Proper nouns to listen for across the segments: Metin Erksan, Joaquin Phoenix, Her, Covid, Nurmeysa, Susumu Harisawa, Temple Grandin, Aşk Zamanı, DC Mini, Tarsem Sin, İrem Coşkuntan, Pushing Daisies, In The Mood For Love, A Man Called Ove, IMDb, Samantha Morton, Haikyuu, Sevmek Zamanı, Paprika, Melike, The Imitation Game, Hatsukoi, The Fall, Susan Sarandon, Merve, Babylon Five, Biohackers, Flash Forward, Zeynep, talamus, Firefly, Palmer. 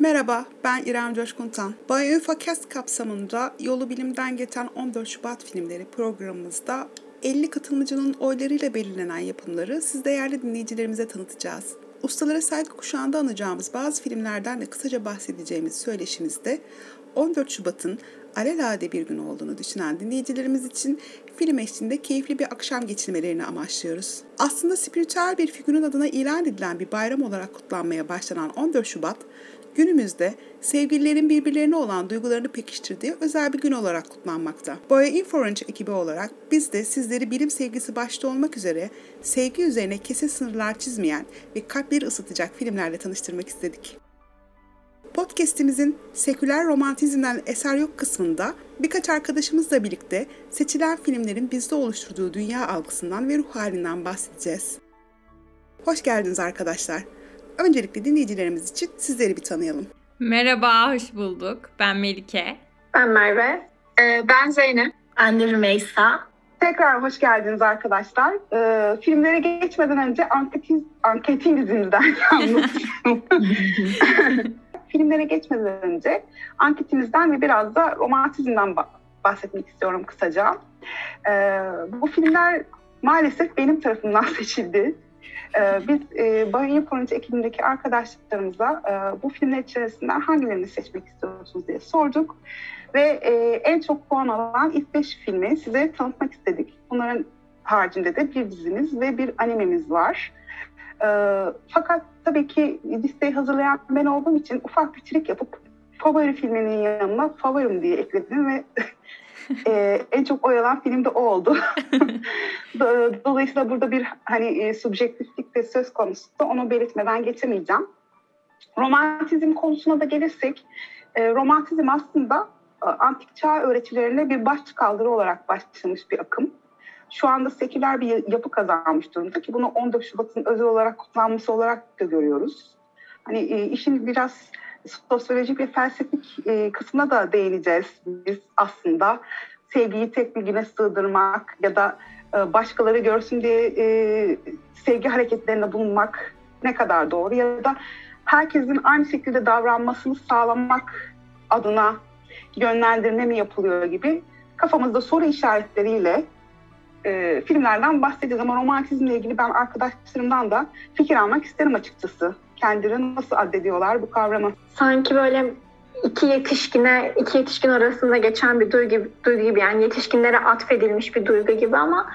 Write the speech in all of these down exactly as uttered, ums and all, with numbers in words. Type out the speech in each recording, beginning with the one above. Merhaba, ben İrem Coşkuntan. Bioinfocast kapsamında yolu bilimden geçen on dört Şubat filmleri programımızda elli katılımcının oylarıyla belirlenen yapımları siz değerli dinleyicilerimize tanıtacağız. Ustalara saygı kuşağında anacağımız bazı filmlerden de kısaca bahsedeceğimiz söyleşimizde on dört Şubat'ın alelade bir gün olduğunu düşünen dinleyicilerimiz için film eşliğinde keyifli bir akşam geçirmelerini amaçlıyoruz. Aslında spiritüel bir figürün adına ilan edilen bir bayram olarak kutlanmaya başlanan on dört Şubat, günümüzde sevgililerin birbirlerine olan duygularını pekiştirdiği özel bir gün olarak kutlanmakta. Bioinfocast ekibi olarak biz de sizleri bilim sevgisi başta olmak üzere sevgi üzerine kesin sınırlar çizmeyen ve kalpleri ısıtacak filmlerle tanıştırmak istedik. Podcast'imizin seküler romantizmden eser yok kısmında birkaç arkadaşımızla birlikte seçilen filmlerin bizde oluşturduğu dünya algısından ve ruh halinden bahsedeceğiz. Hoş geldiniz arkadaşlar. Öncelikle dinleyicilerimiz için sizleri bir tanıyalım. Merhaba, hoş bulduk. Ben Melike. Ben Merve. Ee, ben Zeynep. Ben Nurmeysa. Tekrar hoş geldiniz arkadaşlar. Ee, filmlere geçmeden önce anketiz, anketimizden yalnız. Filmlere geçmeden önce anketimizden ve biraz da romantizmden bahsetmek istiyorum kısaca. Ee, bu filmler maalesef benim tarafımdan seçildi. Ee, biz e, Bioinfocast ekibindeki arkadaşlarımıza e, bu filmler içerisinden hangilerini seçmek istiyorsunuz diye sorduk. Ve e, en çok puan alan ilk beş filmi size tanıtmak istedik. Bunların haricinde de bir dizimiz ve bir animemiz var. E, fakat tabii ki listeyi hazırlayan ben olduğum için ufak bir trik yapıp favori filminin yanına favorim diye ekledim ve Ee, en çok oy alan film de o oldu. Dolayısıyla burada bir hani subjektiflik de söz konusu, da onu belirtmeden geçemeyeceğim. Romantizm konusuna da gelirsek, e, romantizm aslında antik çağ öğretilerine bir başkaldırı olarak başlamış bir akım. Şu anda seküler bir yapı kazanmış durumda ki bunu on dört Şubat'ın özel olarak kutlanması olarak da görüyoruz. Hani e, işin biraz sosyolojik ve felsefik e, kısmına da değineceğiz biz aslında. Sevgiyi tek bir güne sığdırmak ya da e, başkaları görsün diye e, sevgi hareketlerinde bulunmak ne kadar doğru, ya da herkesin aynı şekilde davranmasını sağlamak adına yönlendirme mi yapılıyor gibi kafamızda soru işaretleriyle e, filmlerden bahsedeceğiz. Ama romantizmle ilgili ben arkadaşlarımdan da fikir almak isterim açıkçası. Kendileri nasıl addediyorlar bu kavramı? Sanki böyle iki yetişkine, iki yetişkin arasında geçen bir duygu, duygu gibi, yani yetişkinlere atfedilmiş bir duygu gibi, ama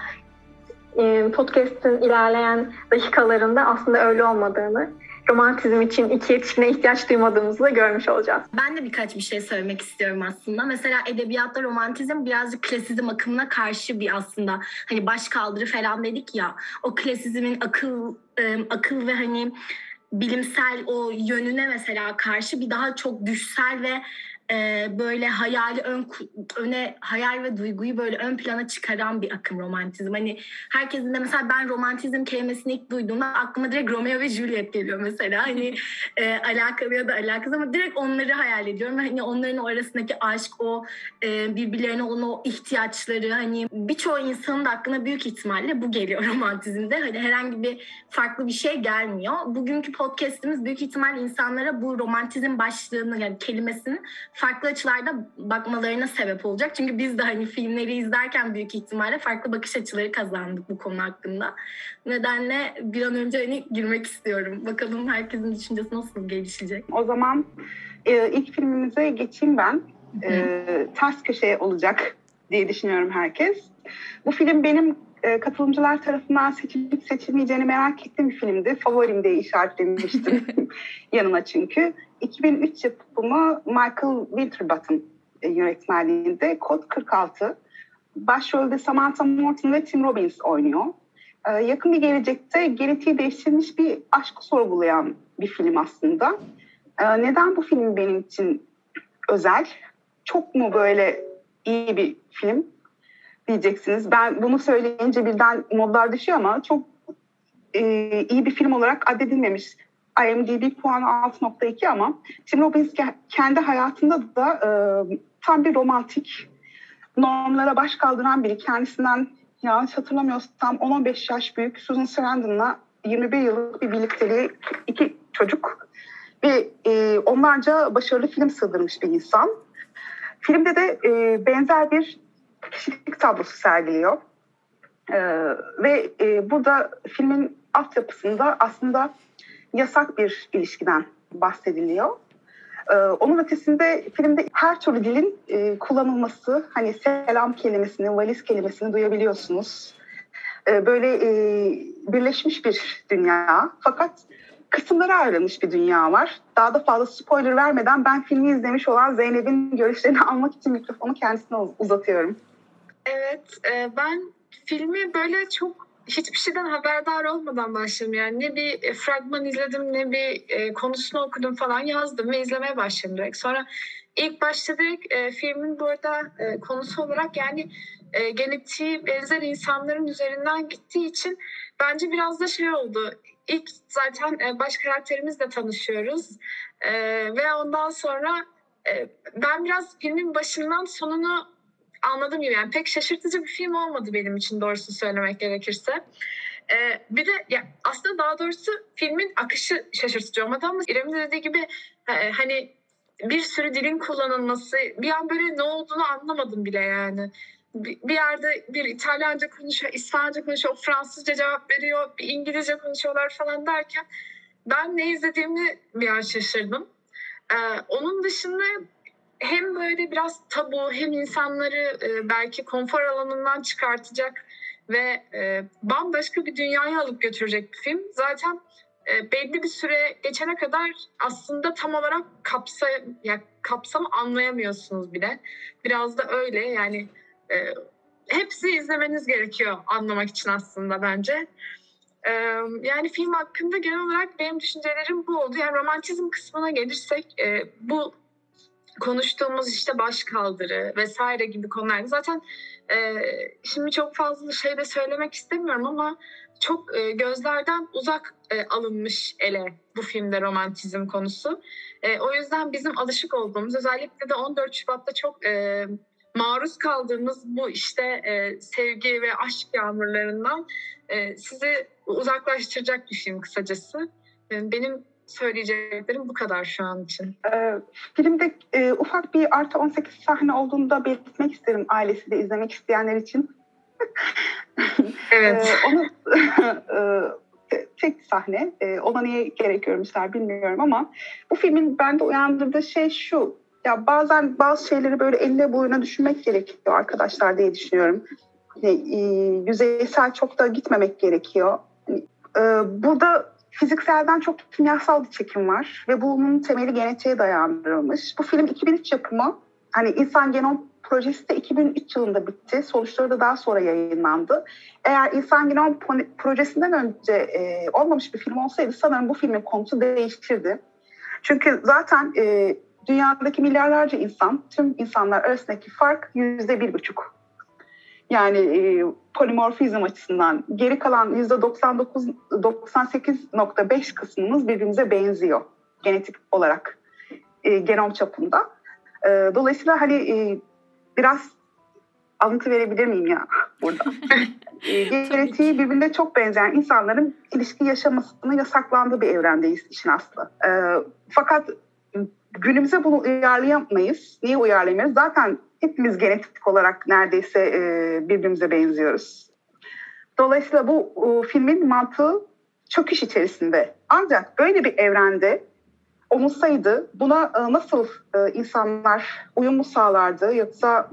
e, podcast'ın ilerleyen dakikalarında aslında öyle olmadığını, romantizm için iki yetişkine ihtiyaç duymadığımızı da görmüş olacağız. Ben de birkaç bir şey söylemek istiyorum aslında. Mesela edebiyatta romantizm birazcık klasizm akımına karşı bir aslında. Hani başkaldırı falan dedik ya, o klasizmin akıl, ıı, akıl ve hani bilimsel o yönüne mesela karşı bir daha çok düşsel ve e, böyle hayali ön öne hayal ve duyguyu böyle ön plana çıkaran bir akım romantizm. Hani herkesin de mesela ben romantizm kelimesini ilk duyduğumda aklıma direkt Romeo ve Juliet geliyor mesela. Hani e, alakalı ya da alakasız, ama direkt onları hayal ediyorum. Hani onların o arasındaki aşk, o e, birbirlerine olan o ihtiyaçları, hani birçoğu insanın da aklına büyük ihtimalle bu geliyor romantizmde. Hani herhangi bir farklı bir şey gelmiyor. Bugünkü podcast'imiz büyük ihtimalle insanlara bu romantizm başlığını, yani kelimesini farklı açılarda bakmalarına sebep olacak. Çünkü biz de hani filmleri izlerken büyük ihtimalle farklı bakış açıları kazandık bu konu hakkında. Nedenle bir an önce hani girmek istiyorum. Bakalım herkesin düşüncesi nasıl gelişecek. O zaman e, ilk filmimize geçeyim ben. E, ters köşe olacak diye düşünüyorum herkes. Bu film benim e, katılımcılar tarafından seçilip seçilmeyeceğini merak ettiğim bir filmdi. Favorim diye işaretlemiştim yanına çünkü. iki bin üç yapımı Michael Winterbottom yönetmenliğinde Kod kırk altı. Başrolde Samantha Morton ve Tim Robbins oynuyor. Ee, yakın bir gelecekte genetiği değiştirilmiş bir aşkı sorgulayan bir film aslında. Ee, neden bu film benim için özel? Çok mu böyle iyi bir film diyeceksiniz. Ben bunu söyleyince birden modlar düşüyor ama çok e, iyi bir film olarak addedilmemiş. I M D B puanı altı nokta iki, ama Tim Robbins kendi hayatında da e, tam bir romantik, normlara baş kaldıran biri. Kendisinden yanlış hatırlamıyorsam on on beş yaş büyük Susan Sarandon'la yirmi bir yıllık bir birlikteliği, iki çocuk ve e, onlarca başarılı film sığdırmış bir insan. Filmde de e, benzer bir kişilik tablosu sergiliyor. E, ve e, burada filmin altyapısında aslında yasak bir ilişkiden bahsediliyor. Ee, onun ötesinde filmde her türlü dilin e, kullanılması, hani selam kelimesini, valiz kelimesini duyabiliyorsunuz. Ee, böyle e, birleşmiş bir dünya, fakat kısımlara ayrılmış bir dünya var. Daha da fazla spoiler vermeden ben filmi izlemiş olan Zeynep'in görüşlerini almak için mikrofonu kendisine uzatıyorum. Evet, e, ben filmi böyle çok hiçbir şeyden haberdar olmadan başladım. Yani ne bir fragman izledim, ne bir konusunu okudum falan, yazdım ve izlemeye başladım direkt. Sonra ilk başta direkt e, filmin bu arada e, konusu olarak yani e, genetiği benzer insanların üzerinden gittiği için bence biraz da şey oldu. İlk zaten e, baş karakterimizle tanışıyoruz e, ve ondan sonra e, ben biraz filmin başından sonunu anladım gibi, yani pek şaşırtıcı bir film olmadı benim için doğrusu söylemek gerekirse. Ee, bir de ya aslında daha doğrusu filmin akışı şaşırtıcı olmadı ama İrem'in de dediği gibi e, hani bir sürü dilin kullanılması, bir an böyle ne olduğunu anlamadım bile yani. Bir, bir yerde bir İtalyanca konuşuyor, İspanyolca konuşuyor, Fransızca cevap veriyor, bir İngilizce konuşuyorlar falan derken ben ne izlediğimi bir an şaşırdım. Ee, onun dışında hem böyle biraz tabu hem insanları belki konfor alanından çıkartacak ve bambaşka bir dünyaya alıp götürecek bir film. Zaten belli bir süre geçene kadar aslında tam olarak kapsa, yani kapsamı anlayamıyorsunuz bile. Biraz da öyle yani, hepsi izlemeniz gerekiyor anlamak için aslında bence. Yani film hakkında genel olarak benim düşüncelerim bu oldu. Yani romantizm kısmına gelirsek bu konuştuğumuz işte başkaldırı vesaire gibi konular. Zaten e, şimdi çok fazla şey de söylemek istemiyorum ama çok e, gözlerden uzak e, alınmış ele bu filmde romantizm konusu. E, o yüzden bizim alışık olduğumuz, özellikle de on dört Şubat'ta çok e, maruz kaldığımız bu işte e, sevgi ve aşk yağmurlarından e, sizi uzaklaştıracak bir film kısacası. E, benim söyleyeceklerim bu kadar şu an için. Ee, filmde e, ufak bir artı on sekiz sahne olduğunu da belirtmek isterim ailesi de izlemek isteyenler için. Evet. ee, onu, e, tek sahne. E, ona niye gerek görmüşler bilmiyorum ama bu filmin bende uyandırdığı şey şu. Ya bazen bazı şeyleri böyle eline boyuna düşünmek gerekiyor arkadaşlar diye düşünüyorum. E, e, yüzeysel çok da gitmemek gerekiyor. E, burada fizikselden çok kimyasal bir çekim var ve bunun temeli genetiğe dayandırılmış. Bu film iki bin üç yapımı, hani İnsan Genom Projesi de iki bin üç yılında bitti. Sonuçları da daha sonra yayınlandı. Eğer İnsan Genom Projesi'nden önce e, olmamış bir film olsaydı sanırım bu filmin konusu değiştirdi. Çünkü zaten e, dünyadaki milyarlarca insan, tüm insanlar arasındaki fark yüzde bir buçuk. Yani e, polimorfizm açısından geri kalan yüzde doksan dokuz, doksan sekiz virgül beş kısmımız birbirimize benziyor genetik olarak e, genom çapında. E, dolayısıyla hani e, biraz alıntı verebilir miyim ya burada? e, genetiği birbirine çok benzeyen insanların ilişki yaşamasını yasaklandığı bir evrendeyiz işin aslı. E, fakat günümüze bunu uyarlayamayız. Niye uyarlayamayız? Zaten hepimiz genetik olarak neredeyse birbirimize benziyoruz. Dolayısıyla bu filmin mantığı çöküş içerisinde. Ancak böyle bir evrende olunsaydı buna nasıl insanlar uyumu sağlardı yoksa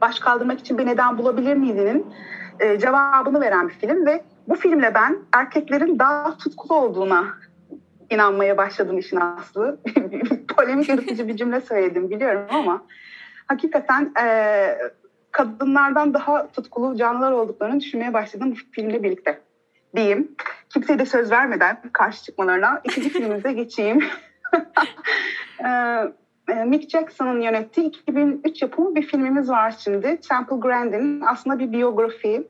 baş kaldırmak için bir neden bulabilir miydinin cevabını veren bir film ve bu filmle ben erkeklerin daha tutkulu olduğuna inanmaya başladım işin aslı. Polemik yaratıcı bir cümle söyledim biliyorum ama hakikaten e, kadınlardan daha tutkulu canlılar olduklarını düşünmeye başladım filmle birlikte diyeyim. Kimseye de söz vermeden karşı çıkmalarına ikinci filmimize geçeyim. e, Mick Jackson'ın yönettiği iki bin üç yapımı bir filmimiz var şimdi. Temple Grandin'in aslında bir biyografi.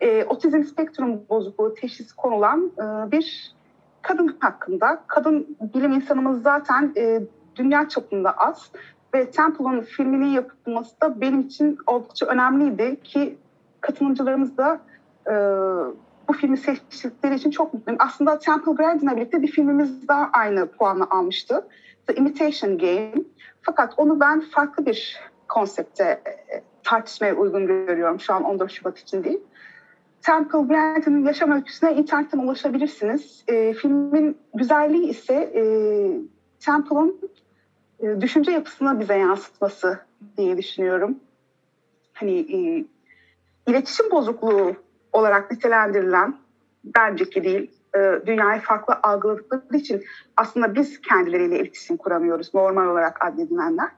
E, otizm spektrum bozukluğu teşhis konulan e, bir kadın hakkında. Kadın bilim insanımız zaten e, dünya çapında az. Ve Temple'ın filminin yapılması da benim için oldukça önemliydi ki katılımcılarımız da e, bu filmi seçtikleri için çok mutluyum. Aslında Temple Grandin'le birlikte bir filmimiz daha aynı puanı almıştı. The Imitation Game. Fakat onu ben farklı bir konsepte tartışmaya uygun görüyorum. Şu an on dört Şubat için değil. Temple Grandin'in yaşam öyküsüne internetten ulaşabilirsiniz. E, filmin güzelliği ise e, Temple'ın e, düşünce yapısına bize yansıtması diye düşünüyorum. Hani e, iletişim bozukluğu olarak nitelendirilen, bence ki değil, e, dünyayı farklı algıladıkları için aslında biz kendileriyle iletişim kuramıyoruz normal olarak adledilenler.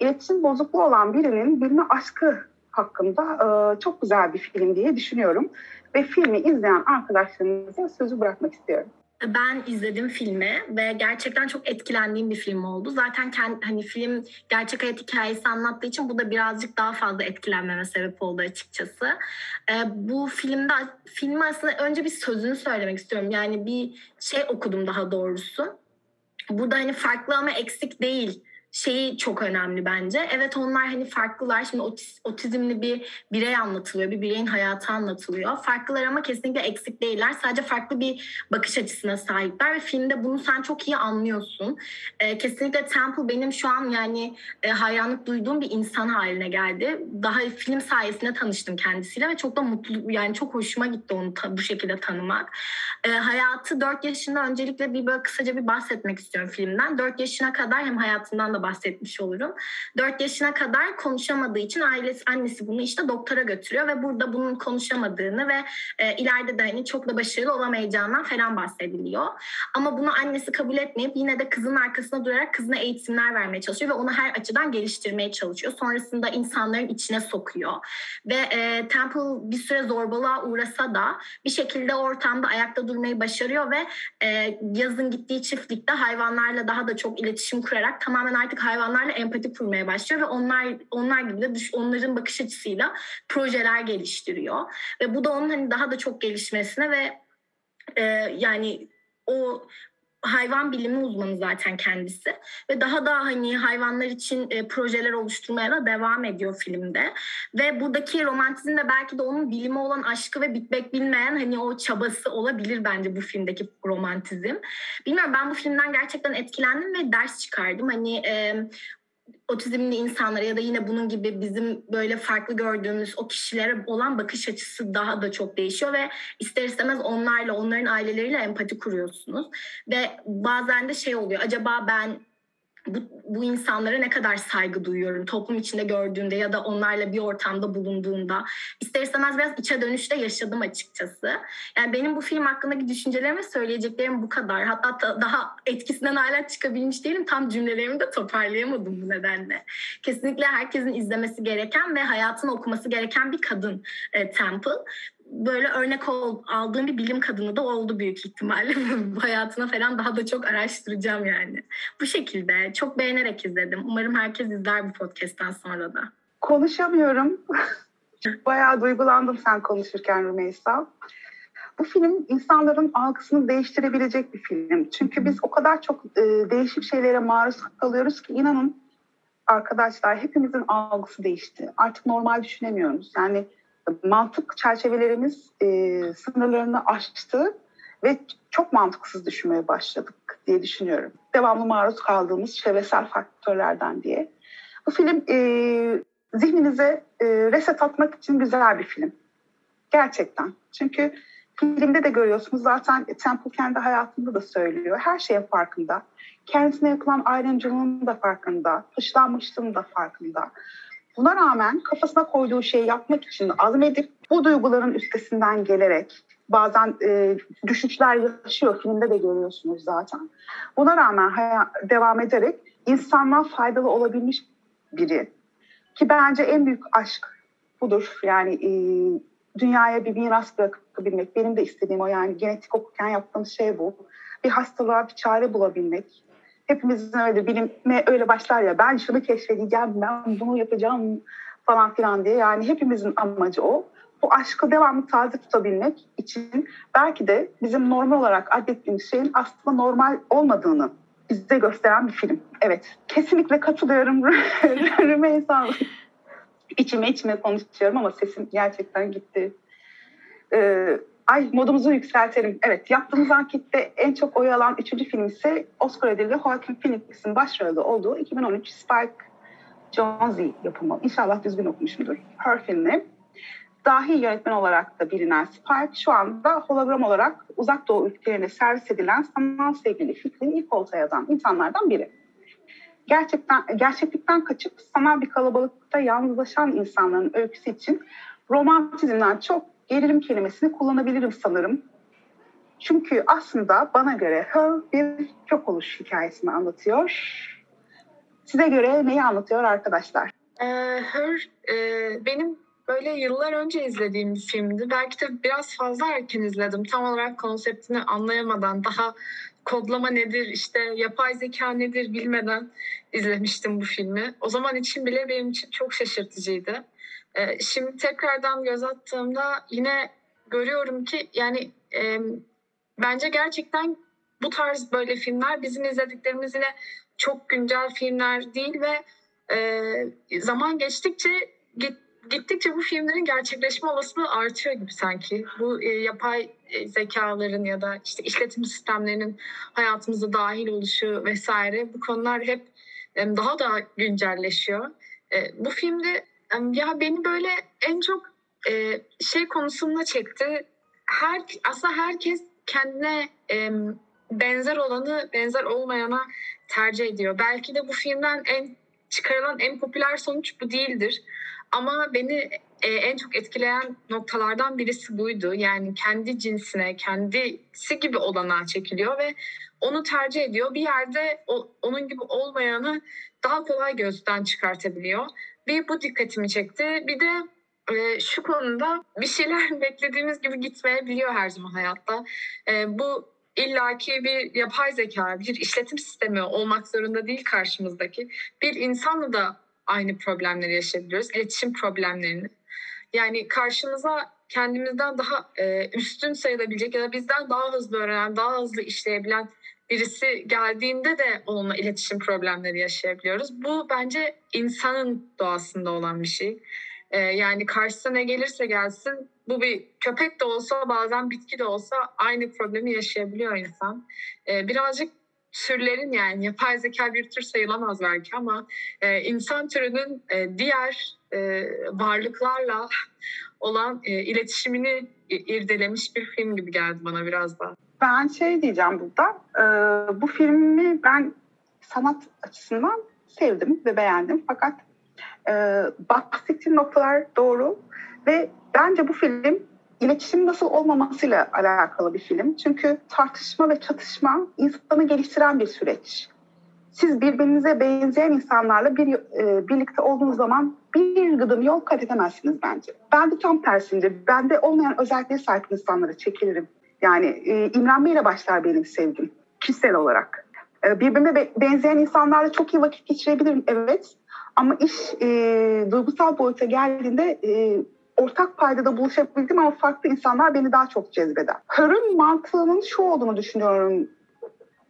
İletişim bozukluğu olan birinin bilme aşkı hakkında e, çok güzel bir film diye düşünüyorum. Ve filmi izleyen arkadaşlarımıza sözü bırakmak istiyorum. Ben izledim filmi ve gerçekten çok etkilendiğim bir film oldu. Zaten kendi, hani film gerçek hayat hikayesi anlattığı için bu da birazcık daha fazla etkilenmeme sebep oldu açıkçası. Ee, bu filmde filmi aslında önce bir sözünü söylemek istiyorum. Yani bir şey okudum daha doğrusu. Burada hani farklı ama eksik değil şeyi çok önemli bence. Evet, onlar hani farklılar. Şimdi otiz, otizmli bir birey anlatılıyor. Bir bireyin hayatı anlatılıyor. Farklılar ama kesinlikle eksik değiller. Sadece farklı bir bakış açısına sahipler. Ve filmde bunu sen çok iyi anlıyorsun. Ee, kesinlikle Temple benim şu an yani e, hayranlık duyduğum bir insan haline geldi. Daha film sayesinde tanıştım kendisiyle ve çok da mutlu, yani çok hoşuma gitti onu ta, bu şekilde tanımak. Ee, hayatı dört yaşında öncelikle bir böyle kısaca bir bahsetmek istiyorum filmden. dört yaşına kadar hem hayatından da bahsetmiş olurum. dört yaşına kadar konuşamadığı için ailesi, annesi bunu işte doktora götürüyor ve burada bunun konuşamadığını ve e, ileride de hani çok da başarılı olamayacağından falan bahsediliyor. Ama bunu annesi kabul etmeyip yine de kızın arkasına durarak kızına eğitimler vermeye çalışıyor ve onu her açıdan geliştirmeye çalışıyor. Sonrasında insanların içine sokuyor. Ve e, Temple bir süre zorbalığa uğrasa da bir şekilde ortamda ayakta durmayı başarıyor ve e, yazın gittiği çiftlikte hayvanlarla daha da çok iletişim kurarak tamamen artık hayvanlarla empati kurmaya başlıyor ve onlar onlar gibi de onların bakış açısıyla projeler geliştiriyor ve bu da onun hani daha da çok gelişmesine ve e, yani o hayvan bilimi uzmanı zaten kendisi ve daha da hani hayvanlar için e, projeler oluşturmaya da devam ediyor filmde. Ve buradaki romantizm de belki de onun bilime olan aşkı ve bitmek bilmeyen hani o çabası olabilir bence bu filmdeki romantizm. Bilmiyorum, ben bu filmden gerçekten etkilendim ve ders çıkardım. Hani e, otizmli insanlara ya da yine bunun gibi bizim böyle farklı gördüğümüz o kişilere olan bakış açısı daha da çok değişiyor ve ister istemez onlarla, onların aileleriyle empati kuruyorsunuz. Ve bazen de şey oluyor, acaba ben bu, bu insanlara ne kadar saygı duyuyorum toplum içinde gördüğümde ya da onlarla bir ortamda bulunduğumda. İster istemez biraz içe dönüşte yaşadım açıkçası. Yani benim bu film hakkındaki düşüncelerim ve söyleyeceklerim bu kadar. Hatta ta, daha etkisinden hala çıkabilmiş değilim. Tam cümlelerimi de toparlayamadım bu nedenle. Kesinlikle herkesin izlemesi gereken ve hayatını okuması gereken bir kadın e, Temple. Böyle örnek ol, aldığım bir bilim kadını da oldu büyük ihtimalle. Hayatına falan daha da çok araştıracağım yani. Bu şekilde çok beğenerek izledim. Umarım herkes izler bu podcast'ten sonra da. Konuşamıyorum. Bayağı duygulandım sen konuşurken Rümeysa. Bu film insanların algısını değiştirebilecek bir film. Çünkü biz o kadar çok e, değişik şeylere maruz kalıyoruz ki inanın arkadaşlar hepimizin algısı değişti. Artık normal düşünemiyoruz. Yani mantık çerçevelerimiz e, sınırlarını aştı ve çok mantıksız düşünmeye başladık diye düşünüyorum. Devamlı maruz kaldığımız çevresel faktörlerden diye. Bu film e, zihninize e, reset atmak için güzel bir film. Gerçekten. Çünkü filmde de görüyorsunuz zaten Temple kendi hayatında da söylüyor. Her şeyin farkında. Kendisine yapılan ayrımcılığının da farkında. Dışlanmışlığının da farkında. Buna rağmen kafasına koyduğu şeyi yapmak için azmedip bu duyguların üstesinden gelerek bazen e, düşüşler yaşıyor. Filmde de görüyorsunuz zaten. Buna rağmen hay- devam ederek insanlığa faydalı olabilmiş biri. Ki bence en büyük aşk budur. Yani e, dünyaya bir miras bırakabilmek. Benim de istediğim o, yani genetik okurken yaptığım şey bu. Bir hastalığa bir çare bulabilmek. Hepimizin öyle bilime öyle başlar ya, ben şunu keşfedeceğim, ben bunu yapacağım falan filan diye. Yani hepimizin amacı o. Bu aşkı devamlı taze tutabilmek için belki de bizim normal olarak adettiğimiz şeyin aslında normal olmadığını bize gösteren bir film. Evet, kesinlikle katılıyorum. Rümeysa, içime içime konuşuyorum ama sesim gerçekten gitti. Ee, Ay modumuzu yükseltelim. Evet, yaptığımız ankette en çok oy alan üçüncü film ise Oscar ödüllü Joaquin Phoenix'in başrolde olduğu iki bin on üç Spike Jonze yapımı. İnşallah düzgün okumuşumdur. Her filmi. Dahi yönetmen olarak da bilinen Spike şu anda hologram olarak uzak doğu ülkelerine servis edilen sanal sevgili fikrini ilk oltaya atan insanlardan biri. Gerçekten, gerçeklikten kaçıp sanal bir kalabalıkta yalnızlaşan insanların öyküsü için romantizmden çok gerilim kelimesini kullanabilirim sanırım. Çünkü aslında bana göre Her bir çok oluş hikayesini anlatıyor. Size göre neyi anlatıyor arkadaşlar? Ee, Her e, benim böyle yıllar önce izlediğim bir filmdi. Belki de biraz fazla erken izledim. Tam olarak konseptini anlayamadan, daha kodlama nedir, işte yapay zeka nedir bilmeden izlemiştim bu filmi. O zaman için bile benim için çok şaşırtıcıydı. Ee, şimdi tekrardan göz attığımda yine görüyorum ki yani e, bence gerçekten bu tarz böyle filmler bizim izlediklerimiz yine çok güncel filmler değil ve e, zaman geçtikçe git, gittikçe bu filmlerin gerçekleşme olasılığı artıyor gibi sanki. Bu e, yapay zekaların ya da işte işletim sistemlerinin hayatımıza dahil oluşu vesaire bu konular hep e, daha da güncelleşiyor. E, bu filmde ya beni böyle en çok e, şey konusunda çekti. Her, aslında herkes kendine e, benzer olanı benzer olmayana tercih ediyor. Belki de bu filmden en çıkarılan en popüler sonuç bu değildir. Ama beni e, en çok etkileyen noktalardan birisi buydu. Yani kendi cinsine, kendisi gibi olana çekiliyor ve onu tercih ediyor. Bir yerde o, onun gibi olmayanı daha kolay gözden çıkartabiliyor. Bir bu dikkatimi çekti. Bir de e, şu konuda bir şeyler beklediğimiz gibi gitmeyebiliyor her zaman hayatta. E, bu illaki bir yapay zeka, bir işletim sistemi olmak zorunda değil karşımızdaki. Bir insanla da aynı problemleri yaşayabiliyoruz. İletişim problemlerini. Yani karşımıza kendimizden daha e, üstün sayılabilecek ya da bizden daha hızlı öğrenen, daha hızlı işleyebilen birisi geldiğinde de onunla iletişim problemleri yaşayabiliyoruz. Bu bence insanın doğasında olan bir şey. Ee, yani karşısına ne gelirse gelsin, bu bir köpek de olsa bazen bitki de olsa aynı problemi yaşayabiliyor insan. Ee, birazcık türlerin yani yapay zeka bir tür sayılamaz belki ama e, insan türünün e, diğer e, varlıklarla olan e, iletişimini irdelemiş bir film gibi geldi bana biraz daha. Ben şey diyeceğim burada, e, bu filmi ben sanat açısından sevdim ve beğendim. Fakat e, bahsettiğim noktalar doğru ve bence bu film iletişim nasıl olmamasıyla alakalı bir film. Çünkü tartışma ve çatışma insanı geliştiren bir süreç. Siz birbirinize benzeyen insanlarla bir, e, birlikte olduğunuz zaman bir gıdım yol kat edemezsiniz bence. Ben de tam tersindir. Ben de olmayan özelliklere sahip insanlara çekilirim. Yani e, imrenmeyle başlar benim sevgim kişisel olarak. E, birbirine be- benzeyen insanlarla çok iyi vakit geçirebilirim evet. Ama iş e, duygusal boyuta geldiğinde e, ortak paydada buluşabildim ama farklı insanlar beni daha çok cezbeder. Her'ın mantığının şu olduğunu düşünüyorum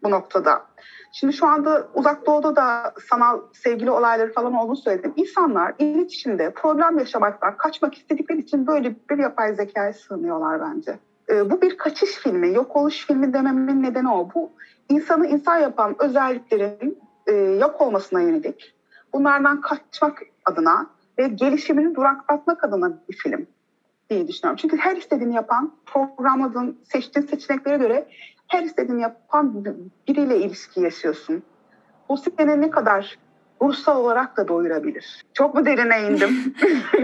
bu noktada. Şimdi şu anda Uzak Doğu'da da sanal sevgili olayları falan olduğunu söyledim. İnsanlar iletişimde problem yaşamaktan kaçmak istedikleri için böyle bir yapay zekaya sığınıyorlar bence. Bu bir kaçış filmi, yok oluş filmi dememin nedeni o. Bu insanı insan yapan özelliklerin yok olmasına yönelik, bunlardan kaçmak adına ve gelişimini duraklatmak adına bir film diye düşünüyorum. Çünkü her istediğini yapan, programladığın, seçtiğin seçeneklere göre her istediğini yapan biriyle ilişki yaşıyorsun. Bu seni ne kadar ruhsal olarak da doyurabilir. Çok mu derine indim?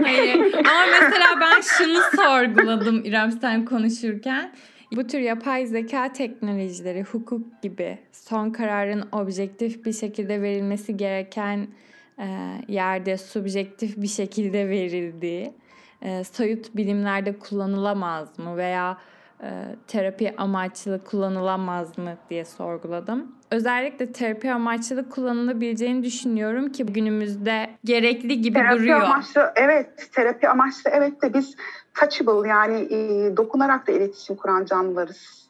Hayır. Ama mesela ben şunu sorguladım İrem sen konuşurken. Bu tür yapay zeka teknolojileri, hukuk gibi son kararın objektif bir şekilde verilmesi gereken e, yerde subjektif bir şekilde verildiği, e, soyut bilimlerde kullanılamaz mı veya e, terapi amaçlı kullanılamaz mı diye sorguladım. Özellikle terapi amaçlı kullanılabileceğini düşünüyorum ki günümüzde gerekli gibi terapi duruyor. Amaçlı, evet, terapi amaçlı evet de biz touchable yani e, dokunarak da iletişim kuran canlılarız.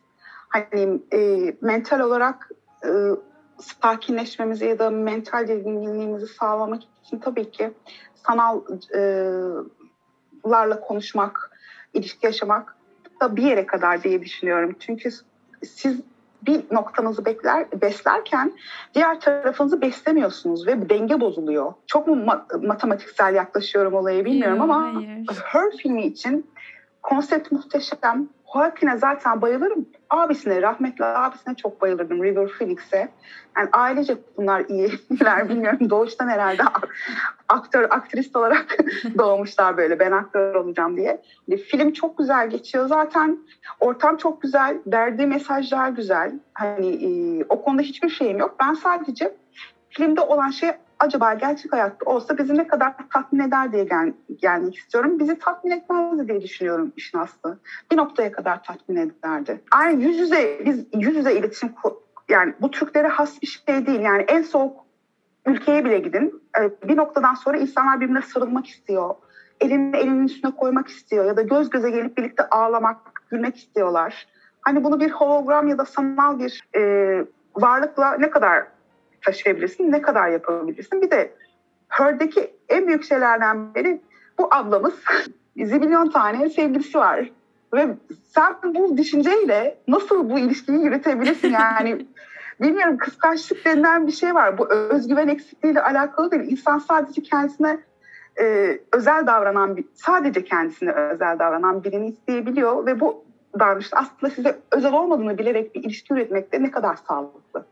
Hani e, mental olarak e, sakinleşmemizi ya da mental dinginliğimizi sağlamak için tabii ki sanallarla e, konuşmak, ilişki yaşamak hatta bir yere kadar diye düşünüyorum. Çünkü siz bir noktanızı bekler, beslerken diğer tarafınızı beslemiyorsunuz ve denge bozuluyor. Çok mu ma- matematiksel yaklaşıyorum olaya bilmiyorum Yo, ama hayır. Her filmi için konsept muhteşem. Joaquin'e zaten bayılırım. Abisine, rahmetli abisine çok bayılırdım. River Phoenix'e. Yani ailece bunlar iyiler bilmiyorum. Doğuştan herhalde aktör, aktrist olarak doğmuşlar böyle. Ben aktör olacağım diye. Film çok güzel geçiyor zaten. Ortam çok güzel. Verdiği mesajlar güzel. Hani o konuda hiçbir şeyim yok. Ben sadece filmde olan şey acaba gerçek hayatta olsa bizi ne kadar tatmin eder diye gel- gelmek istiyorum. Bizi tatmin etmezdi diye düşünüyorum işin aslı. Bir noktaya kadar tatmin ederdi. Yani yüz yüze, biz yüz yüze iletişim, yani bu Türklere has bir şey değil. Yani en soğuk ülkeye bile gidin. Bir noktadan sonra insanlar birbirine sarılmak istiyor. Elini elinin üstüne koymak istiyor. Ya da göz göze gelip birlikte ağlamak, gülmek istiyorlar. Hani bunu bir hologram ya da sanal bir e, varlıkla ne kadar taşıyabilirsin, ne kadar yapabilirsin. Bir de Her'deki en büyük şeylerden biri bu ablamız zibilyon tane sevgilisi var. Ve sen bu düşünceyle nasıl bu ilişkiyi yürütebilirsin yani? Bilmiyorum, kıskançlık denilen bir şey var. Bu özgüven eksikliğiyle alakalı değil. İnsan sadece kendisine e, özel davranan, sadece kendisine özel davranan birini isteyebiliyor. Ve bu davranışın aslında size özel olmadığını bilerek bir ilişki üretmekte ne kadar sağlıklı.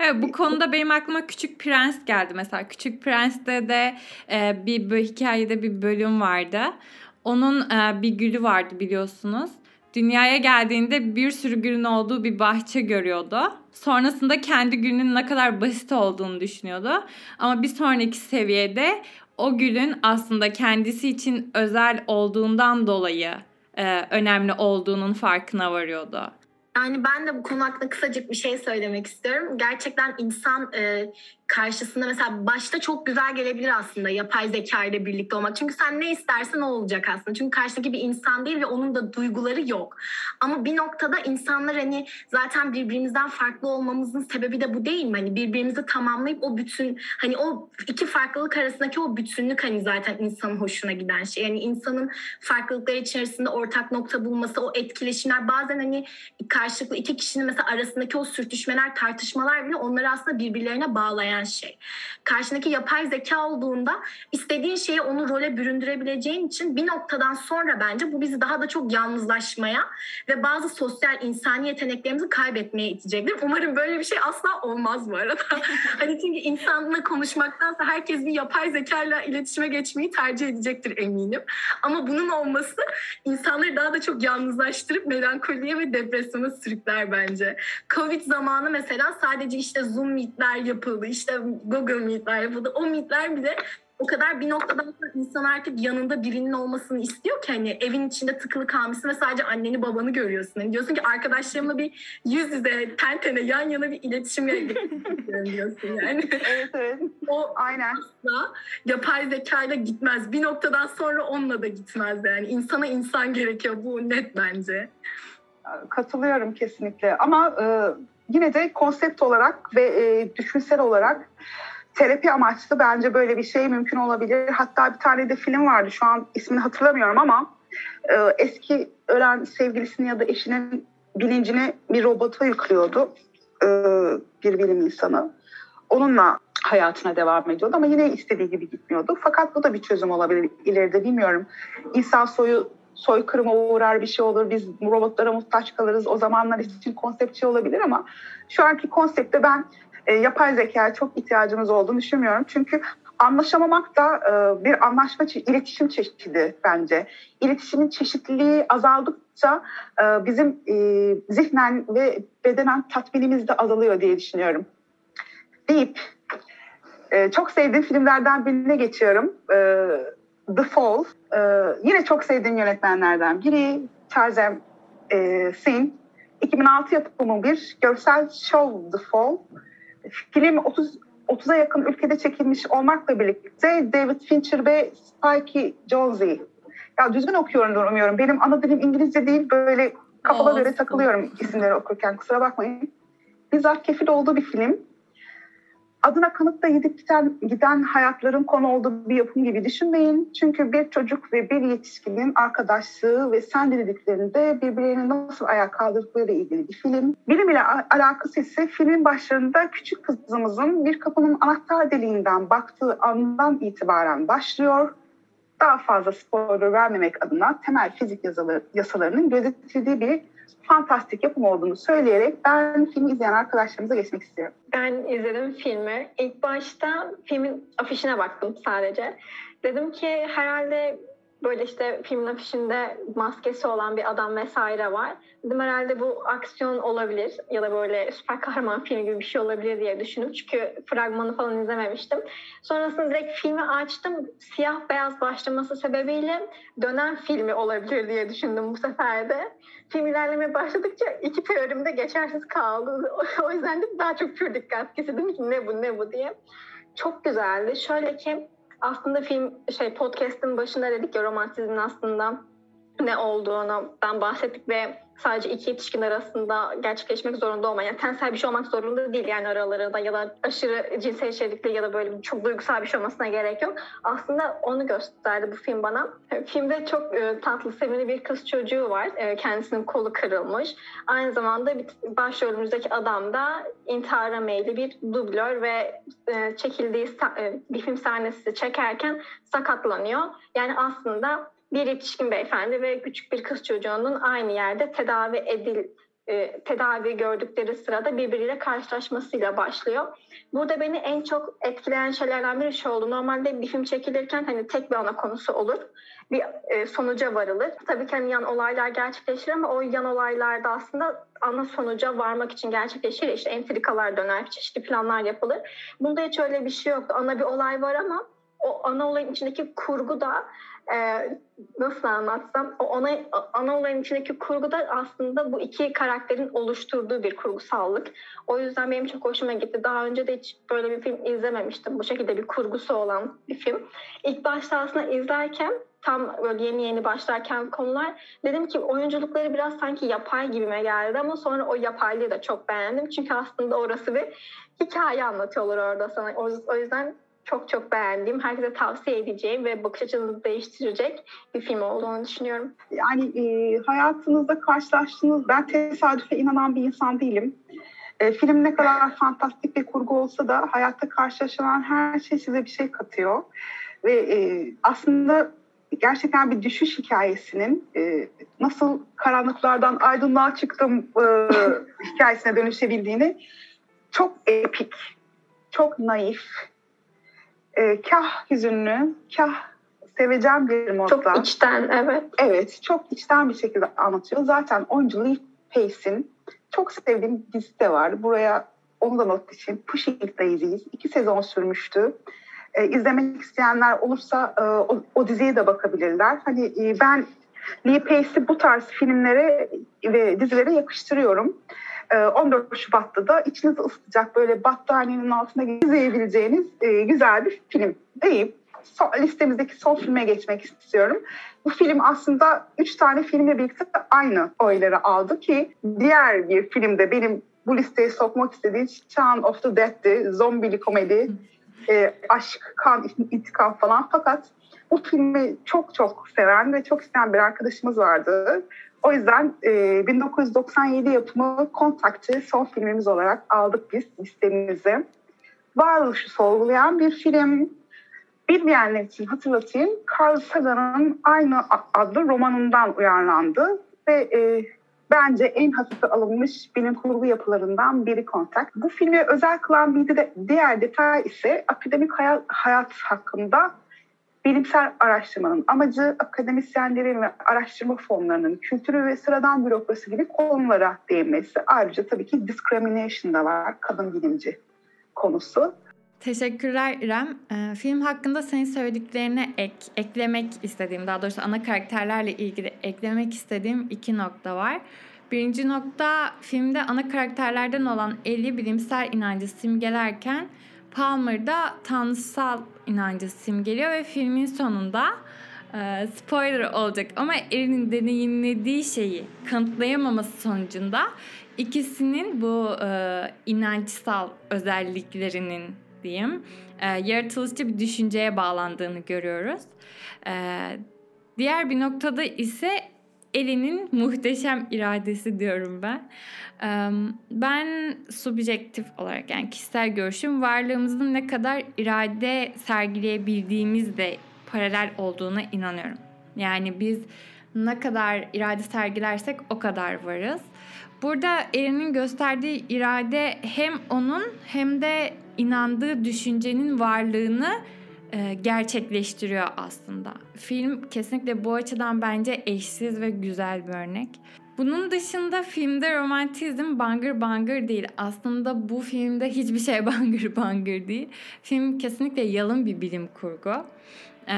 Evet, bu konuda benim aklıma Küçük Prens geldi mesela. Küçük Prens'te de e, bir, bir hikayede bir bölüm vardı. Onun e, bir gülü vardı biliyorsunuz. Dünyaya geldiğinde bir sürü gülün olduğu bir bahçe görüyordu. Sonrasında kendi gülünün ne kadar basit olduğunu düşünüyordu. Ama bir sonraki seviyede o gülün aslında kendisi için özel olduğundan dolayı e, önemli olduğunun farkına varıyordu. Yani ben de bu konu hakkında kısacık bir şey söylemek istiyorum. Gerçekten insan e, karşısında mesela başta çok güzel gelebilir aslında yapay zeka ile birlikte olmak. Çünkü sen ne istersen o olacak aslında. Çünkü karşıdaki bir insan değil ve onun da duyguları yok. Ama bir noktada insanlar hani zaten birbirimizden farklı olmamızın sebebi de bu değil mi? Hani birbirimizi tamamlayıp o bütün hani o iki farklılık arasındaki o bütünlük hani zaten insanın hoşuna giden şey. Yani insanın farklılıkları içerisinde ortak nokta bulması, o etkileşimler bazen hani karşılıklı iki kişinin mesela arasındaki o sürtüşmeler, tartışmalar bile onları aslında birbirlerine bağlayan şey. Karşındaki yapay zeka olduğunda istediğin şeyi onu role büründürebileceğin için bir noktadan sonra bence bu bizi daha da çok yalnızlaşmaya ve bazı sosyal insani yeteneklerimizi kaybetmeye itecektir. Umarım böyle bir şey asla olmaz bu arada. Hani çünkü insanla konuşmaktansa herkes bir yapay zekayla iletişime geçmeyi tercih edecektir eminim. Ama bunun olması insanları daha da çok yalnızlaştırıp melankoliye ve depresyona sürükler bence. Covid zamanı mesela sadece işte Zoom meetler yapıldı, işte Google meetler yapıldı. O meetler bile o kadar bir noktadan sonra insan artık yanında birinin olmasını istiyor ki hani evin içinde tıkılı kalmışsın ve sadece anneni babanı görüyorsun. Yani diyorsun ki arkadaşlarımla bir yüz yüze, ten tene, yan yana bir iletişim diyorsun yani. Evet evet. O aynen da yapay zekayla gitmez. Bir noktadan sonra onunla da gitmez yani. İnsana insan gerekiyor, bu net bence. Katılıyorum kesinlikle ama e, yine de konsept olarak ve e, düşünsel olarak terapi amaçlı bence böyle bir şey mümkün olabilir. Hatta bir tane de film vardı, şu an ismini hatırlamıyorum ama e, eski ölen sevgilisinin ya da eşinin bilincini bir robota yüklüyordu e, bir bilim insanı. Onunla hayatına devam ediyordu ama yine istediği gibi gitmiyordu. Fakat bu da bir çözüm olabilir ileride, bilmiyorum. İnsan soyu soykırıma uğrar, bir şey olur, biz robotlara muhtaç kalırız. O zamanlar için konseptçi olabilir ama şu anki konseptte ben e, yapay zekaya çok ihtiyacımız olduğunu düşünmüyorum. Çünkü anlaşamamak da e, bir anlaşma, iletişim çeşidi bence. İletişimin çeşitliliği azaldıkça e, bizim e, zihnen ve bedenen tatminimiz de azalıyor diye düşünüyorum. Deyip e, çok sevdiğim filmlerden birine geçiyorum. E, The Fall. Ee, yine çok sevdiğim yönetmenlerden biri Tarsem e, Sin. iki bin altı yapımı bir görsel show The Fall. Film otuz, otuza yakın ülkede çekilmiş olmakla birlikte David Fincher ve Spike Jonze. Ya düzgün okuyorumdur umuyorum. Benim ana dilim İngilizce değil, böyle kafama göre takılıyorum isimleri okurken, kusura bakmayın. Bizzat kefil olduğu bir film. adına kanıtta gidip giden, giden hayatların konu olduğu bir yapım gibi düşünmeyin. Çünkü bir çocuk ve bir yetişkinin arkadaşlığı ve sendeliklerinde birbirlerini nasıl ayağa kaldırdıklarıyla ilgili bir film. Bilim ile alakası ise filmin başlarında küçük kızımızın bir kapının anahtar deliğinden baktığı andan itibaren başlıyor. Daha fazla spoiler vermemek adına temel fizik yasaları, yasalarının gözetildiği bir fantastik yapım olduğunu söyleyerek ben filmi izleyen arkadaşlarımıza geçmek istiyorum. Ben izledim filmi. İlk başta filmin afişine baktım sadece. Dedim ki herhalde böyle işte filmin afişinde maskesi olan bir adam vesaire var. Dedim herhalde bu aksiyon olabilir ya da böyle süper kahraman filmi gibi bir şey olabilir diye düşündüm. Çünkü fragmanı falan izlememiştim. Sonrasında direkt filmi açtım. Siyah beyaz başlaması sebebiyle dönen filmi olabilir diye düşündüm bu sefer de. Film ilerlemeye başladıkça iki teorim de geçersiz kaldı. O yüzden de daha çok pür dikkat kesildim ki ne bu ne bu diye. Çok güzeldi. Şöyle ki aslında film şey podcast'ın başında dedik ya romantizmin aslında ne olduğundan bahsettik ve sadece iki yetişkin arasında gerçekleşmek zorunda olmayan, yani tensel bir şey olmak zorunda değil yani aralarında ya da aşırı cinsel içerikli ya da böyle çok duygusal bir şey olmasına gerek yok. Aslında onu gösterdi bu film bana. Filmde çok tatlı, sevimli bir kız çocuğu var. Kendisinin kolu kırılmış. Aynı zamanda başrolümüzdeki adam da intihara meyilli bir dublör ve çekildiği bir film sahnesi çekerken sakatlanıyor. Yani aslında bir yetişkin beyefendi ve küçük bir kız çocuğunun aynı yerde tedavi edil e, tedavi gördükleri sırada birbiriyle karşılaşmasıyla başlıyor. Burada beni en çok etkileyen şeylerden biri şu oldu. Normalde bir film çekilirken hani tek bir ana konusu olur. Bir e, sonuca varılır. Tabii ki hani yan olaylar gerçekleşir ama o yan olaylarda aslında ana sonuca varmak için gerçekleşir. İşte entrikalar döner, çeşitli planlar yapılır. Bunda hiç öyle bir şey yoktu. Ana bir olay var ama o ana olayın içindeki kurgu da Ee, nasıl anlatsam o ona, ana olayın içindeki kurgu da aslında bu iki karakterin oluşturduğu bir kurgusallık. O yüzden benim çok hoşuma gitti. Daha önce de hiç böyle bir film izlememiştim. Bu şekilde bir kurgusu olan bir film. İlk başta aslında izlerken tam böyle yeni yeni başlarken konular dedim ki oyunculukları biraz sanki yapay gibime geldi ama sonra o yapaylığı da çok beğendim. Çünkü aslında orası bir hikaye anlatıyorlar orada sana. O, o yüzden çok çok beğendiğim, herkese tavsiye edeceğim ve bakış açınızı değiştirecek bir film olduğunu düşünüyorum. Yani e, hayatınızda karşılaştığınız, ben tesadüfe inanan bir insan değilim. E, film ne kadar fantastik bir kurgu olsa da hayatta karşılaşılan her şey size bir şey katıyor. Ve e, aslında gerçekten bir düşüş hikayesinin e, nasıl karanlıklardan aydınlığa çıktım e, hikayesine dönüşebildiğini çok epik, çok naif, E, kah hüzünlü, kah seveceğim bir modda. Çok içten, evet. Evet, çok içten bir şekilde anlatıyor. Zaten oyuncu Lee Pace'in çok sevdiğim dizisi de var. Buraya onu da not için Pushing Daisies. İki sezon sürmüştü. E, izlemek isteyenler olursa e, o, o diziye de bakabilirler. Hani e, ben Lee Pace'i bu tarz filmlere ve dizilere yakıştırıyorum. on dört Şubat'ta da içinizi ısıtacak böyle battaniyenin altında izleyebileceğiniz güzel bir film deyip listemizdeki son filme geçmek istiyorum. Bu film aslında üç tane filmle birlikte aynı oyları aldı ki diğer bir filmde benim bu listeye sokmak istediğim Shaun of the Dead'ti, zombili komedi, aşk, kan, intikam falan fakat bu filmi çok çok seven ve çok isteyen bir arkadaşımız vardı. O yüzden e, bin dokuz yüz doksan yedi yapımı Contact'ı son filmimiz olarak aldık biz listemize. Varoluşu sorgulayan bir film. Bilmeyenler için hatırlatayım. Carl Sagan'ın aynı adlı romanından uyarlandı ve e, bence en hafife alınmış bilim kurgu yapılarından biri Contact. Bu filmi özel kılan bir de diğer detay ise akademik hayat, hayat hakkında bilimsel araştırmanın amacı akademisyenlerin ve araştırma fonlarının kültürü ve sıradan bürokrasi gibi konulara değinmesi. Ayrıca tabii ki discrimination da var, kadın bilimci konusu. Teşekkürler İrem. Ee, film hakkında senin söylediklerine ek, eklemek istediğim, daha doğrusu ana karakterlerle ilgili eklemek istediğim iki nokta var. Birinci nokta, filmde ana karakterlerden olan Ellie bilimsel inancı simgelerken Palmer'da tanrısal inancı simgeliyor ve filmin sonunda e, spoiler olacak ama Erin'in deneyimlediği şeyi kanıtlayamaması sonucunda ikisinin bu e, inançsal özelliklerinin diyeyim, e, yaratılışçı bir düşünceye bağlandığını görüyoruz. E, diğer bir noktada ise Elin'in muhteşem iradesi diyorum ben. E, ben subjektif olarak, yani kişisel görüşüm, varlığımızın ne kadar irade sergileyebildiğimizle paralel olduğuna inanıyorum. Yani biz ne kadar irade sergilersek o kadar varız. Burada Eren'in gösterdiği irade hem onun hem de inandığı düşüncenin varlığını e, gerçekleştiriyor aslında. Film kesinlikle bu açıdan bence eşsiz ve güzel bir örnek. Bunun dışında filmde romantizm bangır bangır değil. Aslında bu filmde hiçbir şey bangır bangır değil. Film kesinlikle yalın bir bilim kurgu. E,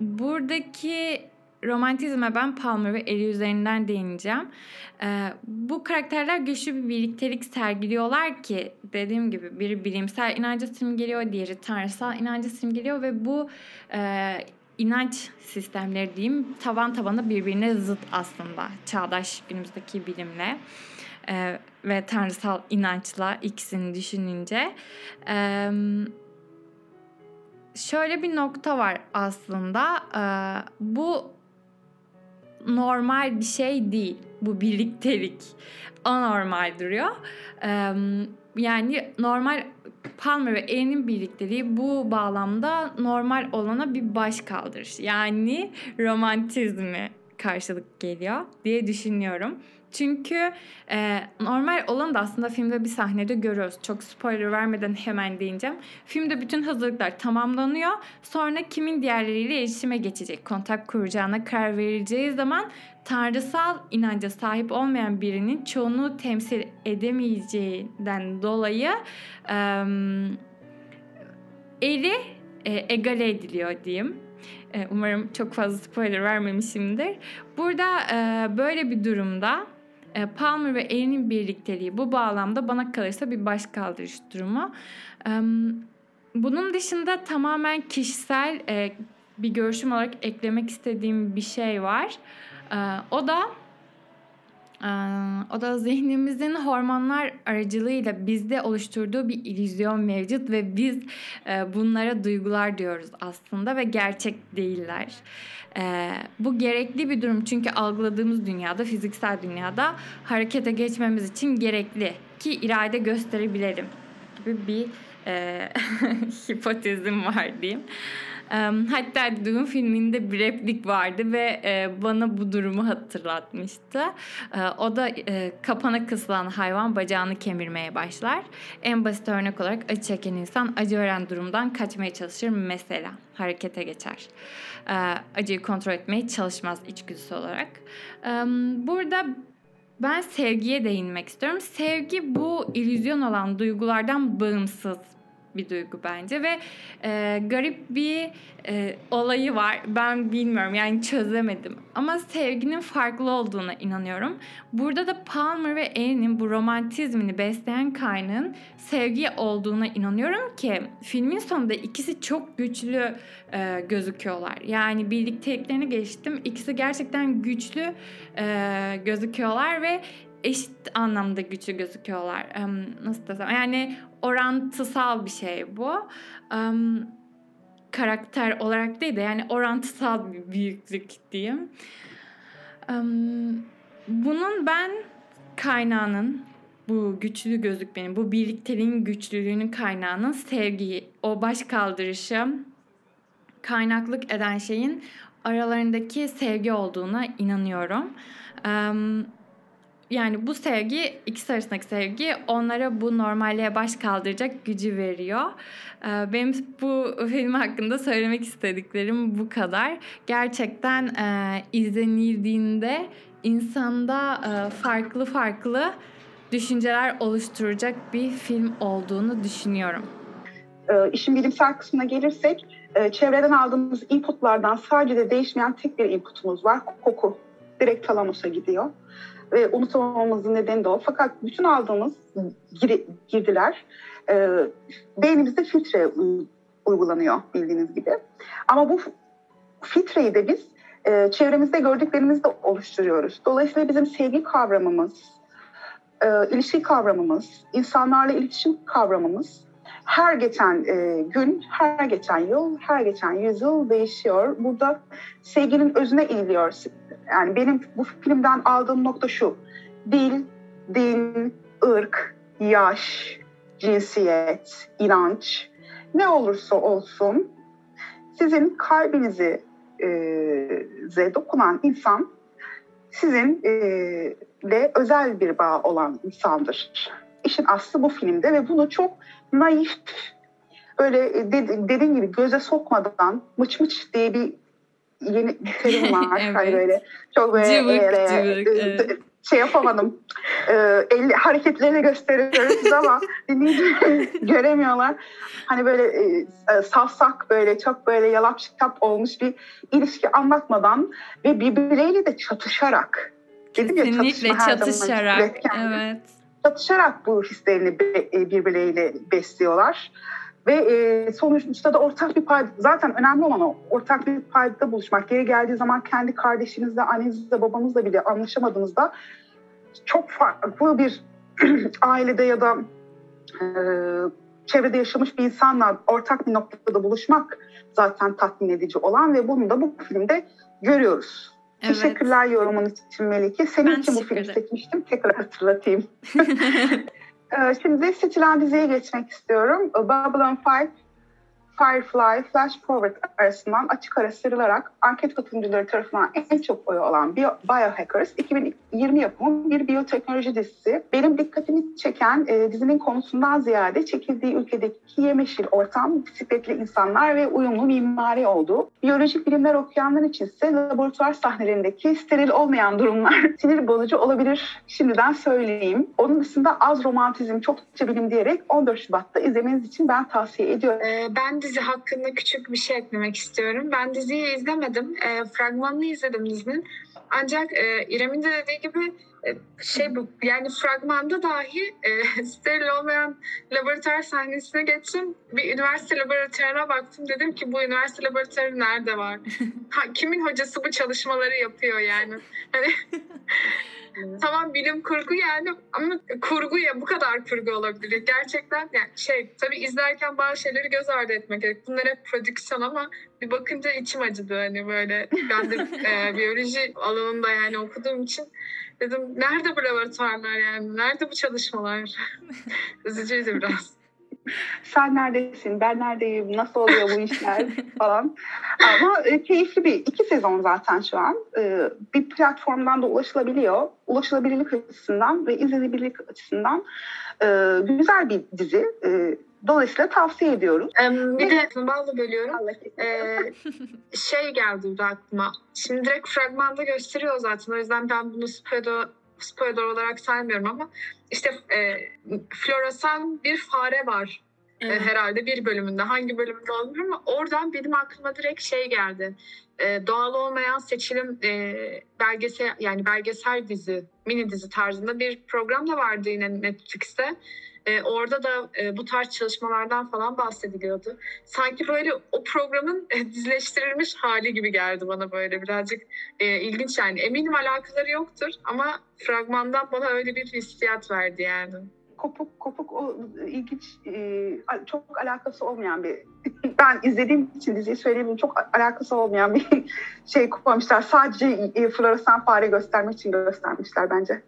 buradaki romantizme ben Palmer ve Ellie üzerinden değineceğim. Ee, bu karakterler güçlü bir birliktelik sergiliyorlar ki, dediğim gibi, biri bilimsel inancı simgeliyor, diğeri tanrısal inancı simgeliyor ve bu e, inanç sistemleri diyeyim taban tabana birbirine zıt aslında, çağdaş günümüzdeki bilimle e, ve tanrısal inançla ikisini düşününce. E, şöyle bir nokta var aslında, e, bu normal bir şey değil. Bu birliktelik anormal duruyor. Ee, yani normal Palmer ve Ellen'in birlikteliği bu bağlamda normal olana bir başkaldırış. Yani romantizmi karşılık geliyor diye düşünüyorum. Çünkü e, normal olan da aslında filmde bir sahnede görüyoruz. Çok spoiler vermeden hemen değineceğim. Filmde bütün hazırlıklar tamamlanıyor. Sonra kimin diğerleriyle iletişime geçecek, kontak kuracağına karar verileceği zaman tanrısal inanca sahip olmayan birinin çoğunu temsil edemeyeceğinden dolayı e, eli e, egale ediliyor diyeyim. E, umarım çok fazla spoiler vermemişimdir. Burada e, böyle bir durumda Palmer ve Ellen'in birlikteliği bu bağlamda bana kalırsa bir başkaldırış durumu. Bunun dışında tamamen kişisel bir görüşüm olarak eklemek istediğim bir şey var. O da o da zihnimizin hormonlar aracılığıyla bizde oluşturduğu bir illüzyon mevcut ve biz bunlara duygular diyoruz aslında ve gerçek değiller. Bu gerekli bir durum çünkü algıladığımız dünyada, fiziksel dünyada harekete geçmemiz için gerekli ki irade gösterebilelim gibi bir hipotezim var diyeyim. Hatta Dune filminde bir replik vardı ve bana bu durumu hatırlatmıştı. O da kapana kısılan hayvan bacağını kemirmeye başlar. En basit örnek olarak acı çeken insan acı gören durumdan kaçmaya çalışır mesela. Harekete geçer. Acıyı kontrol etmeye çalışmaz içgüdüsü olarak. Burada ben sevgiye değinmek istiyorum. Sevgi bu illüzyon olan duygulardan bağımsız bir duygu bence ve e, garip bir e, olayı var. Ben bilmiyorum, yani çözemedim. Ama sevginin farklı olduğuna inanıyorum. Burada da Palmer ve Ellen'in bu romantizmini besleyen kaynağın sevgi olduğuna inanıyorum ki filmin sonunda ikisi çok güçlü e, gözüküyorlar. Yani birlikteliklerini geçtim. İkisi gerçekten güçlü e, gözüküyorlar ve eşit anlamda güçlü gözüküyorlar. Um, nasıl desem? Yani orantısal bir şey bu. Um, karakter olarak değil de yani orantısal bir büyüklük diyeyim. Um, bunun ben kaynağının, bu güçlü gözükmenin, bu birlikteliğin güçlülüğünün kaynağının sevgiyi, o başkaldırışı kaynaklık eden şeyin aralarındaki sevgi olduğuna inanıyorum. Um, Yani bu sevgi, ikisi arasındaki sevgi onlara bu normalliğe baş kaldıracak gücü veriyor. Benim bu film hakkında söylemek istediklerim bu kadar. Gerçekten izlenildiğinde insanda farklı farklı düşünceler oluşturacak bir film olduğunu düşünüyorum. İşin bilimsel kısmına gelirsek, çevreden aldığımız inputlardan sadece değişmeyen tek bir inputumuz var. Koku. Direkt talamusa gidiyor. Ve unutamamamızın nedeni de o. Fakat bütün aldığımız gir- girdiler e, beynimizde filtre u- uygulanıyor bildiğiniz gibi. Ama bu filtreyi de biz e, çevremizde gördüklerimizle oluşturuyoruz. Dolayısıyla bizim sevgi kavramımız, e, ilişki kavramımız, insanlarla iletişim kavramımız her geçen e, gün, her geçen yıl, her geçen yüzyıl değişiyor. Burada sevginin özüne iniliyor. Yani benim bu filmden aldığım nokta şu. Dil, din, ırk, yaş, cinsiyet, inanç, ne olursa olsun sizin kalbinizi e, dokunan insan sizinle e, özel bir bağ olan insandır. İşin aslı bu filmde ve bunu çok naif, böyle dedi, dediğim gibi göze sokmadan mıç mıç diye bir yeni bir terim var. Evet. Hani böyle çok böyle cıvık, e, cıvık, e, evet. şey yapamadım. E, el, hareketlerini gösteriyoruz ama dinleyiciler göremiyorlar. Hani böyle e, safsak böyle çok böyle yalap şıkap olmuş bir ilişki anlatmadan ve birbirleriyle de çatışarak. Dedim ya, kesinlikle çatışarak. Adamla, evet. Çatışarak bu hislerini birbirleriyle besliyorlar. Ve sonuçta da ortak bir payda, zaten önemli olan o, ortak bir payda buluşmak. Geri geldiği zaman kendi kardeşinizle, annenizle, babanızla bile anlaşamadığınızda çok farklı bir ailede ya da e, çevrede yaşamış bir insanla ortak bir noktada buluşmak zaten tatmin edici olan ve bunu da bu filmde görüyoruz. Evet. Teşekkürler yorumun için Melike. Senin ben için bu filmi seçmiştim. Tekrar hatırlatayım. Şimdi seçilen diziye geçmek istiyorum. Babylon Five, Firefly, Flash Forward arasından açık ara sıyrılarak anket katılımcıları tarafından en çok oyu alan Bio, Biohackers, iki bin yirmi yapımı bir biyoteknoloji dizisi. Benim dikkatimi çeken e, dizinin konusundan ziyade çekildiği ülkedeki yemyeşil ortam, bisikletli insanlar ve uyumlu mimari olduğu. Biyolojik bilimler okuyanlar için ise laboratuvar sahnelerindeki steril olmayan durumlar sinir bozucu olabilir. Şimdiden söyleyeyim. Onun dışında az romantizm, çokça bilim diyerek on dört Şubat'ta izlemeniz için ben tavsiye ediyorum. Ee, ben dizi hakkında küçük bir şey eklemek istiyorum. Ben diziyi izlemedim. E, fragmanını izledim dizinin. Ancak e, İrem'in de dediği gibi e, şey bu, yani fragmanda dahi e, steril olmayan laboratuvar sahnesine geçtim. Bir üniversite laboratuvarına baktım. Dedim ki bu üniversite laboratuvarı nerede var? Ha, kimin hocası bu çalışmaları yapıyor yani? Hani tamam, bilim kurgu yani, ama kurgu ya, bu kadar kurgu olabilir. Gerçekten yani şey, tabii izlerken bazı şeyleri göz ardı etmek gerek. Bunlar hep prodüksiyon ama bir bakınca içim acıdı hani böyle. Ben de e, biyoloji alanında yani okuduğum için dedim nerede bu laboratuvarlar yani? Nerede bu çalışmalar? Üzücüydü biraz. Sen neredesin, ben neredeyim, nasıl oluyor bu işler falan. Ama keyifli bir iki sezon zaten şu an. Bir platformdan da ulaşılabiliyor. Ulaşılabilirlik açısından ve izlenebilirlik açısından güzel bir dizi. Dolayısıyla tavsiye ediyoruz. Bir de bağlı bölüyorum. Ee, şey geldi de aklıma. Şimdi direkt fragmanda gösteriyor zaten. O yüzden ben bunu spoiler spoiler olarak saymıyorum ama işte e, floresan bir fare var, evet. e, herhalde bir bölümünde, hangi bölümünde olmuyor ama oradan benim aklıma direkt şey geldi, e, doğal olmayan seçilim e, belgesel, yani belgesel dizi, mini dizi tarzında bir program da vardı yine Netflix'te. Ee, orada da e, bu tarz çalışmalardan falan bahsediliyordu. Sanki böyle o programın e, dizileştirilmiş hali gibi geldi bana, böyle birazcık e, ilginç yani. Eminim alakaları yoktur ama fragmandan bana öyle bir hissiyat verdi yani. Kopuk kopuk o ilginç, e, çok alakası olmayan bir, ben izlediğim için diziyi söyleyeyim, çok alakası olmayan bir şey koymuşlar. Sadece e, floresan fare göstermek için göstermişler bence.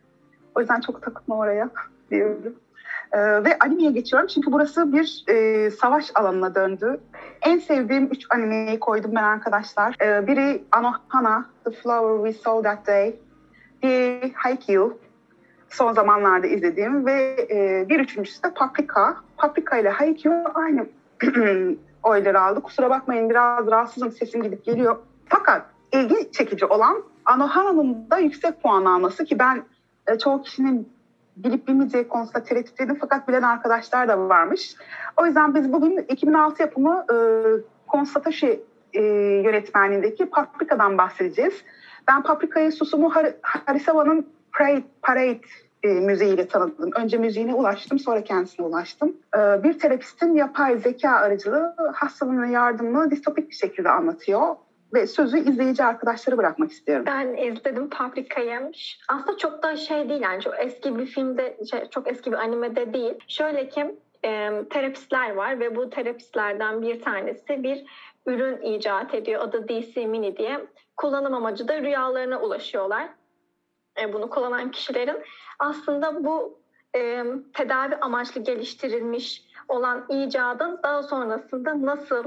O yüzden çok takılma oraya diyorum. Ee, ve animeye geçiyorum çünkü burası bir e, savaş alanına döndü. En sevdiğim üç animeyi koydum ben arkadaşlar. Ee, biri Anohana, The Flower We Saw That Day, diğeri Haikyuu, son zamanlarda izlediğim ve e, bir üçüncüsü de Paprika. Paprika ile Haikyuu aynı oyları aldı. Kusura bakmayın, biraz rahatsızım, sesim gidip geliyor. Fakat ilgi çekici olan Anohana'nın da yüksek puan alması ki ben e, çoğu kişinin bilip bilmeyeceği konusunda tereddütledim fakat bilen arkadaşlar da varmış. O yüzden biz bugün iki bin altı yapımı Konstataşı e, e, yönetmenliğindeki Paprika'dan bahsedeceğiz. Ben Paprika'yı Susumu Har- Harisawa'nın Parade, Parade e, müziğiyle tanıdım. Önce müziğine ulaştım, sonra kendisine ulaştım. E, bir terapistin yapay zeka aracılığı hastalığına yardımını distopik bir şekilde anlatıyor. Ve sözü izleyici arkadaşları bırakmak istiyorum. Ben izledim Paprika'yı. Aslında çok da şey değil yani, çok eski bir filmde, çok eski bir animede değil. Şöyle ki e, terapistler var ve bu terapistlerden bir tanesi bir ürün icat ediyor. Adı D C Mini diye. Kullanım amacı da rüyalarına ulaşıyorlar. E, bunu kullanan kişilerin aslında bu e, tedavi amaçlı geliştirilmiş olan icadın daha sonrasında nasıl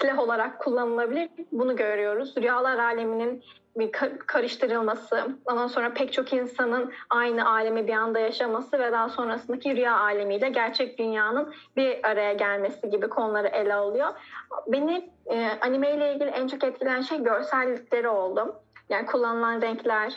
silah olarak kullanılabilir bunu görüyoruz. Rüyalar aleminin bir karıştırılması, ondan sonra pek çok insanın aynı alemi bir anda yaşaması ve daha sonrasındaki rüya alemiyle gerçek dünyanın bir araya gelmesi gibi konuları ele alıyor. Beni e, anime ile ilgili en çok etkilen şey görsellikleri oldu. Yani kullanılan renkler,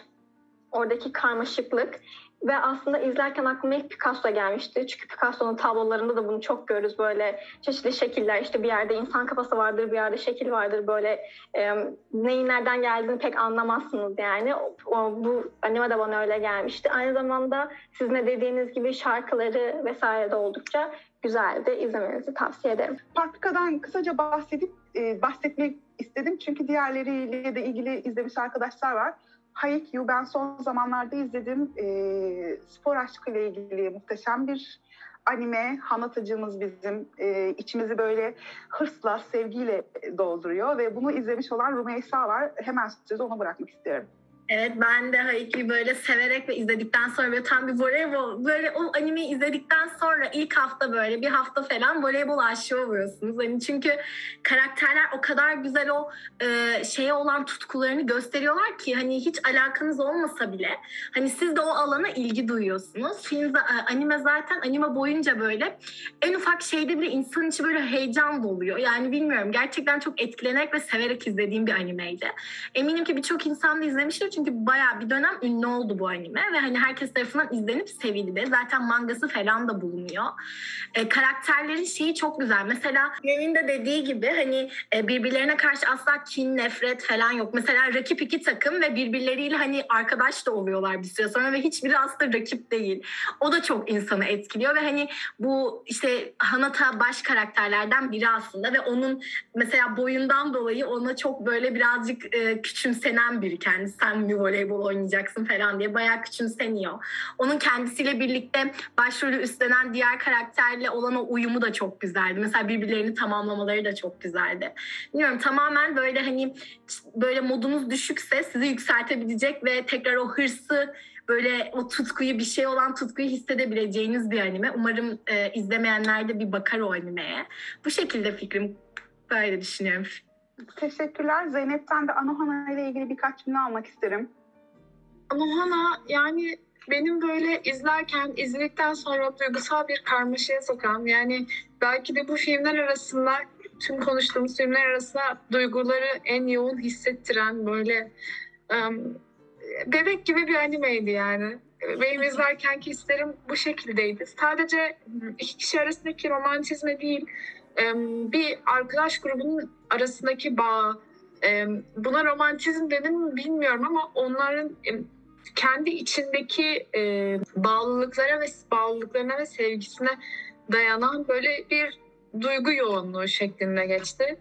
oradaki karmaşıklık ve aslında izlerken aklıma ilk Picasso gelmişti. Çünkü Picasso'nun tablolarında da bunu çok görürüz. Böyle çeşitli şekiller, işte bir yerde insan kafası vardır, bir yerde şekil vardır. Böyle e, neyin nereden geldiğini pek anlamazsınız yani. O, bu anime de bana öyle gelmişti. Aynı zamanda sizin de dediğiniz gibi şarkıları vesaire de oldukça güzeldi. İzlemenizi tavsiye ederim. Paprika'dan kısaca bahsedip e, bahsetmek istedim. Çünkü diğerleriyle de ilgili izlemiş arkadaşlar var. Haikyuu, ben son zamanlarda izledim. E, spor aşkıyla ilgili muhteşem bir anime. Anlatıcımız bizim e, içimizi böyle hırsla, sevgiyle dolduruyor ve bunu izlemiş olan Nurmeysa var. Hemen sözü ona bırakmak istiyorum. Evet, ben de Haikyuu böyle severek ve izledikten sonra böyle tam bir voleybol, böyle o animeyi izledikten sonra ilk hafta böyle bir hafta falan voleybol aşığı oluyorsunuz. Yani çünkü karakterler o kadar güzel o e, şeye olan tutkularını gösteriyorlar ki hani hiç alakanız olmasa bile hani siz de o alana ilgi duyuyorsunuz. Film, anime zaten anime boyunca böyle en ufak şeyde bile insanın içi böyle heyecan doluyor. Yani bilmiyorum, gerçekten çok etkilenerek ve severek izlediğim bir animeydi. Eminim ki birçok insan da izlemiştir. Çünkü bayağı bir dönem ünlü oldu bu anime ve hani herkes tarafından izlenip sevildi. Zaten mangası falan da bulunuyor. E, karakterlerin şeyi çok güzel. Mesela Nevin de dediği gibi hani e, birbirlerine karşı asla kin, nefret falan yok. Mesela rakip iki takım ve birbirleriyle hani arkadaş da oluyorlar bir süre sonra ve hiçbiri aslında rakip değil. O da çok insanı etkiliyor ve hani bu işte Hanata baş karakterlerden biri aslında ve onun mesela boyundan dolayı ona çok böyle birazcık e, küçümsenen biri kendisi. Sen mi voleybol oynayacaksın falan diye bayağı küçümseniyor. Onun kendisiyle birlikte başrolü üstlenen diğer karakterle olan o uyumu da çok güzeldi. Mesela birbirlerini tamamlamaları da çok güzeldi. Bilmiyorum, tamamen böyle hani böyle modunuz düşükse sizi yükseltebilecek ve tekrar o hırsı, böyle o tutkuyu, bir şey olan tutkuyu hissedebileceğiniz bir anime. Umarım e, izlemeyenler de bir bakar o animeye. Bu şekilde fikrim, böyle düşünüyorum. Teşekkürler. Zeynep'ten de Anohana ile ilgili birkaç cümle almak isterim. Anohana, yani benim böyle izlerken, izledikten sonra duygusal bir karmaşaya sokan, yani belki de bu filmler arasında, tüm konuştuğumuz filmler arasında duyguları en yoğun hissettiren böyle um, bebek gibi bir animeydi yani. Benim izlerkenki hislerim bu şekildeydi. Sadece iki kişi arasındaki romantizme değil, bir arkadaş grubunun arasındaki bağ, buna romantizm dedim mi bilmiyorum ama onların kendi içindeki bağlılıklara ve bağlılıklarına ve sevgisine dayanan böyle bir duygu yoğunluğu şeklinde geçti.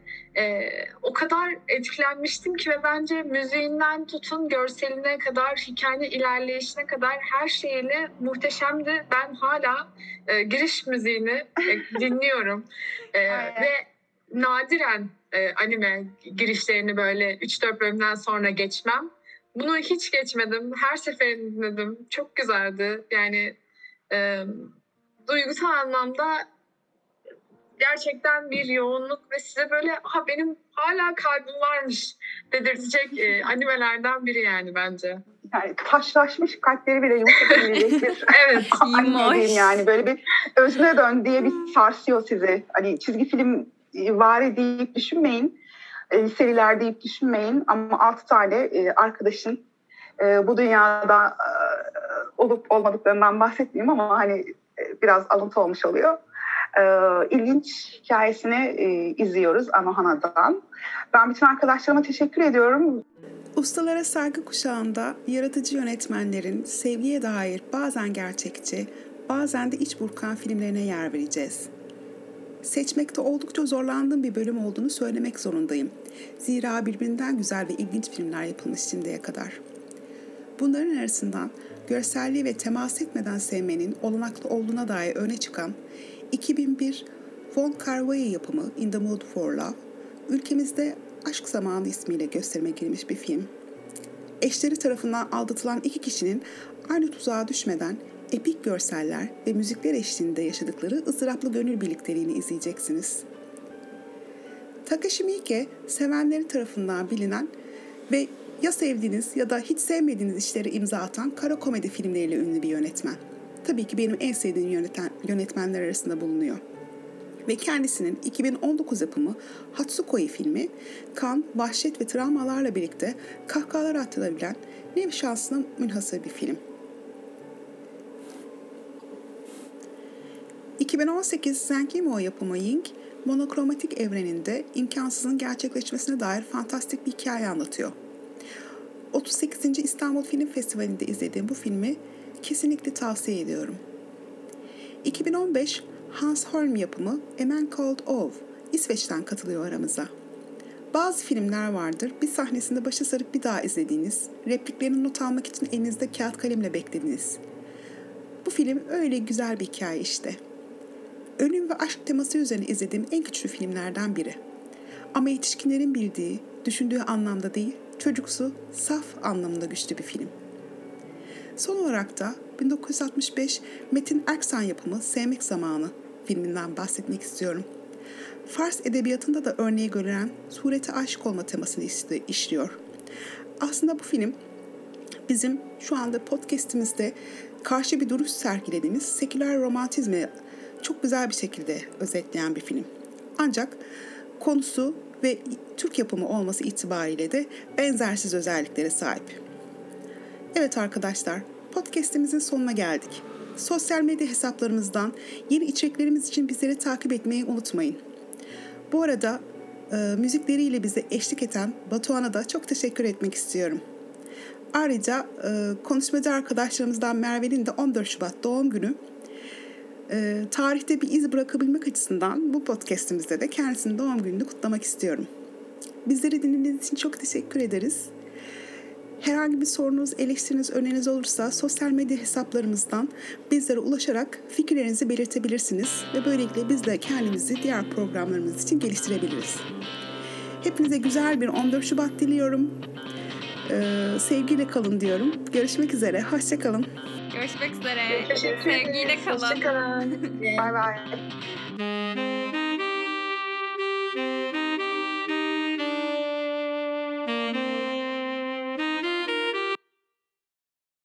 O kadar etkilenmiştim ki ve bence müziğinden tutun görseline kadar, hikayenin ilerleyişine kadar her şeyiyle muhteşemdi. Ben hala e, giriş müziğini e, dinliyorum. E, ve nadiren e, anime girişlerini böyle üç dört bölümden sonra geçmem. Bunu hiç geçmedim. Her seferinde dinledim. Çok güzeldi. Yani e, duygusal anlamda gerçekten bir yoğunluk ve size böyle ha benim hala kalbim varmış dedirtecek e, animelerden biri yani bence. Yani taşlaşmış kalpleri bile yumuşatabilecek bir evet, anime yani böyle bir özüne dön diye bir sarsıyor sizi. Hani çizgi film vari deyip düşünmeyin, e, seriler deyip düşünmeyin ama altı tane e, arkadaşın e, bu dünyada e, olup olmadıklarından bahsetmeyeyim ama hani e, biraz alıntı olmuş oluyor. Ee, ilginç hikayesini e, izliyoruz Anohana'dan. Ben bütün arkadaşlarıma teşekkür ediyorum. Ustalara saygı kuşağında yaratıcı yönetmenlerin sevgiye dair bazen gerçekçi, bazen de iç burkan filmlerine yer vereceğiz. Seçmekte oldukça zorlandığım bir bölüm olduğunu söylemek zorundayım. Zira birbirinden güzel ve ilginç filmler yapılmış şimdiye kadar. Bunların arasından görselliği ve temas etmeden sevmenin olanaklı olduğuna dair öne çıkan iki bin bir Von Kar-wai yapımı In the Mood for Love, ülkemizde Aşk Zamanı ismiyle gösterime girmiş bir film. Eşleri tarafından aldatılan iki kişinin aynı tuzağa düşmeden epik görseller ve müzikler eşliğinde yaşadıkları ızdıraplı gönül birlikteliğini izleyeceksiniz. Takashi Miike, sevenleri tarafından bilinen ve ya sevdiğiniz ya da hiç sevmediğiniz işleri imza atan kara komedi filmleriyle ünlü bir yönetmen. Tabii ki benim en sevdiğim yöneten, yönetmenler arasında bulunuyor. Ve kendisinin iki bin on dokuz yapımı Hatsukoi filmi, kan, vahşet ve travmalarla birlikte kahkahalar atılabilen nev şansına münhasır bir film. iki bin on sekiz Zenkimo yapımı Ying, monokromatik evreninde imkansızın gerçekleşmesine dair fantastik bir hikaye anlatıyor. otuz sekizinci İstanbul Film Festivali'nde izlediğim bu filmi kesinlikle tavsiye ediyorum. iki bin on beş Hans Holm yapımı A Man Called Ove, İsveç'ten katılıyor aramıza. Bazı filmler vardır, bir sahnesinde başa sarıp bir daha izlediğiniz, repliklerini not almak için elinizde kağıt kalemle beklediğiniz. Bu film öyle güzel bir hikaye işte. Ölüm ve aşk teması üzerine izlediğim en güçlü filmlerden biri. Ama yetişkinlerin bildiği, düşündüğü anlamda değil, çocuksu, saf anlamında güçlü bir film. Son olarak da bin dokuz yüz altmış beş Metin Erksan yapımı Sevmek Zamanı filminden bahsetmek istiyorum. Fars edebiyatında da örneği görülen surete aşık olma temasını işliyor. Aslında bu film bizim şu anda podcastimizde karşı bir duruş sergilediğimiz seküler romantizme çok güzel bir şekilde özetleyen bir film. Ancak konusu ve Türk yapımı olması itibariyle de benzersiz özelliklere sahip. Evet arkadaşlar, podcast'imizin sonuna geldik. Sosyal medya hesaplarımızdan yeni içeriklerimiz için bizleri takip etmeyi unutmayın. Bu arada e, müzikleriyle bize eşlik eden Batuhan'a da çok teşekkür etmek istiyorum. Ayrıca e, konuşmacı arkadaşlarımızdan Merve'nin de on dört Şubat doğum günü. E, tarihte bir iz bırakabilmek açısından bu podcast'imizde de kendisinin doğum gününü kutlamak istiyorum. Bizleri dinlediğiniz için çok teşekkür ederiz. Herhangi bir sorunuz, eleştiriniz, öneriniz olursa sosyal medya hesaplarımızdan bizlere ulaşarak fikirlerinizi belirtebilirsiniz ve böylelikle biz de kendimizi diğer programlarımız için geliştirebiliriz. Hepinize güzel bir on dört Şubat diliyorum. Ee, sevgiyle kalın diyorum. Görüşmek üzere. Hoşça kalın. Görüşmek üzere. Sevgiyle kalın. Hoşça kalın. Bye bye.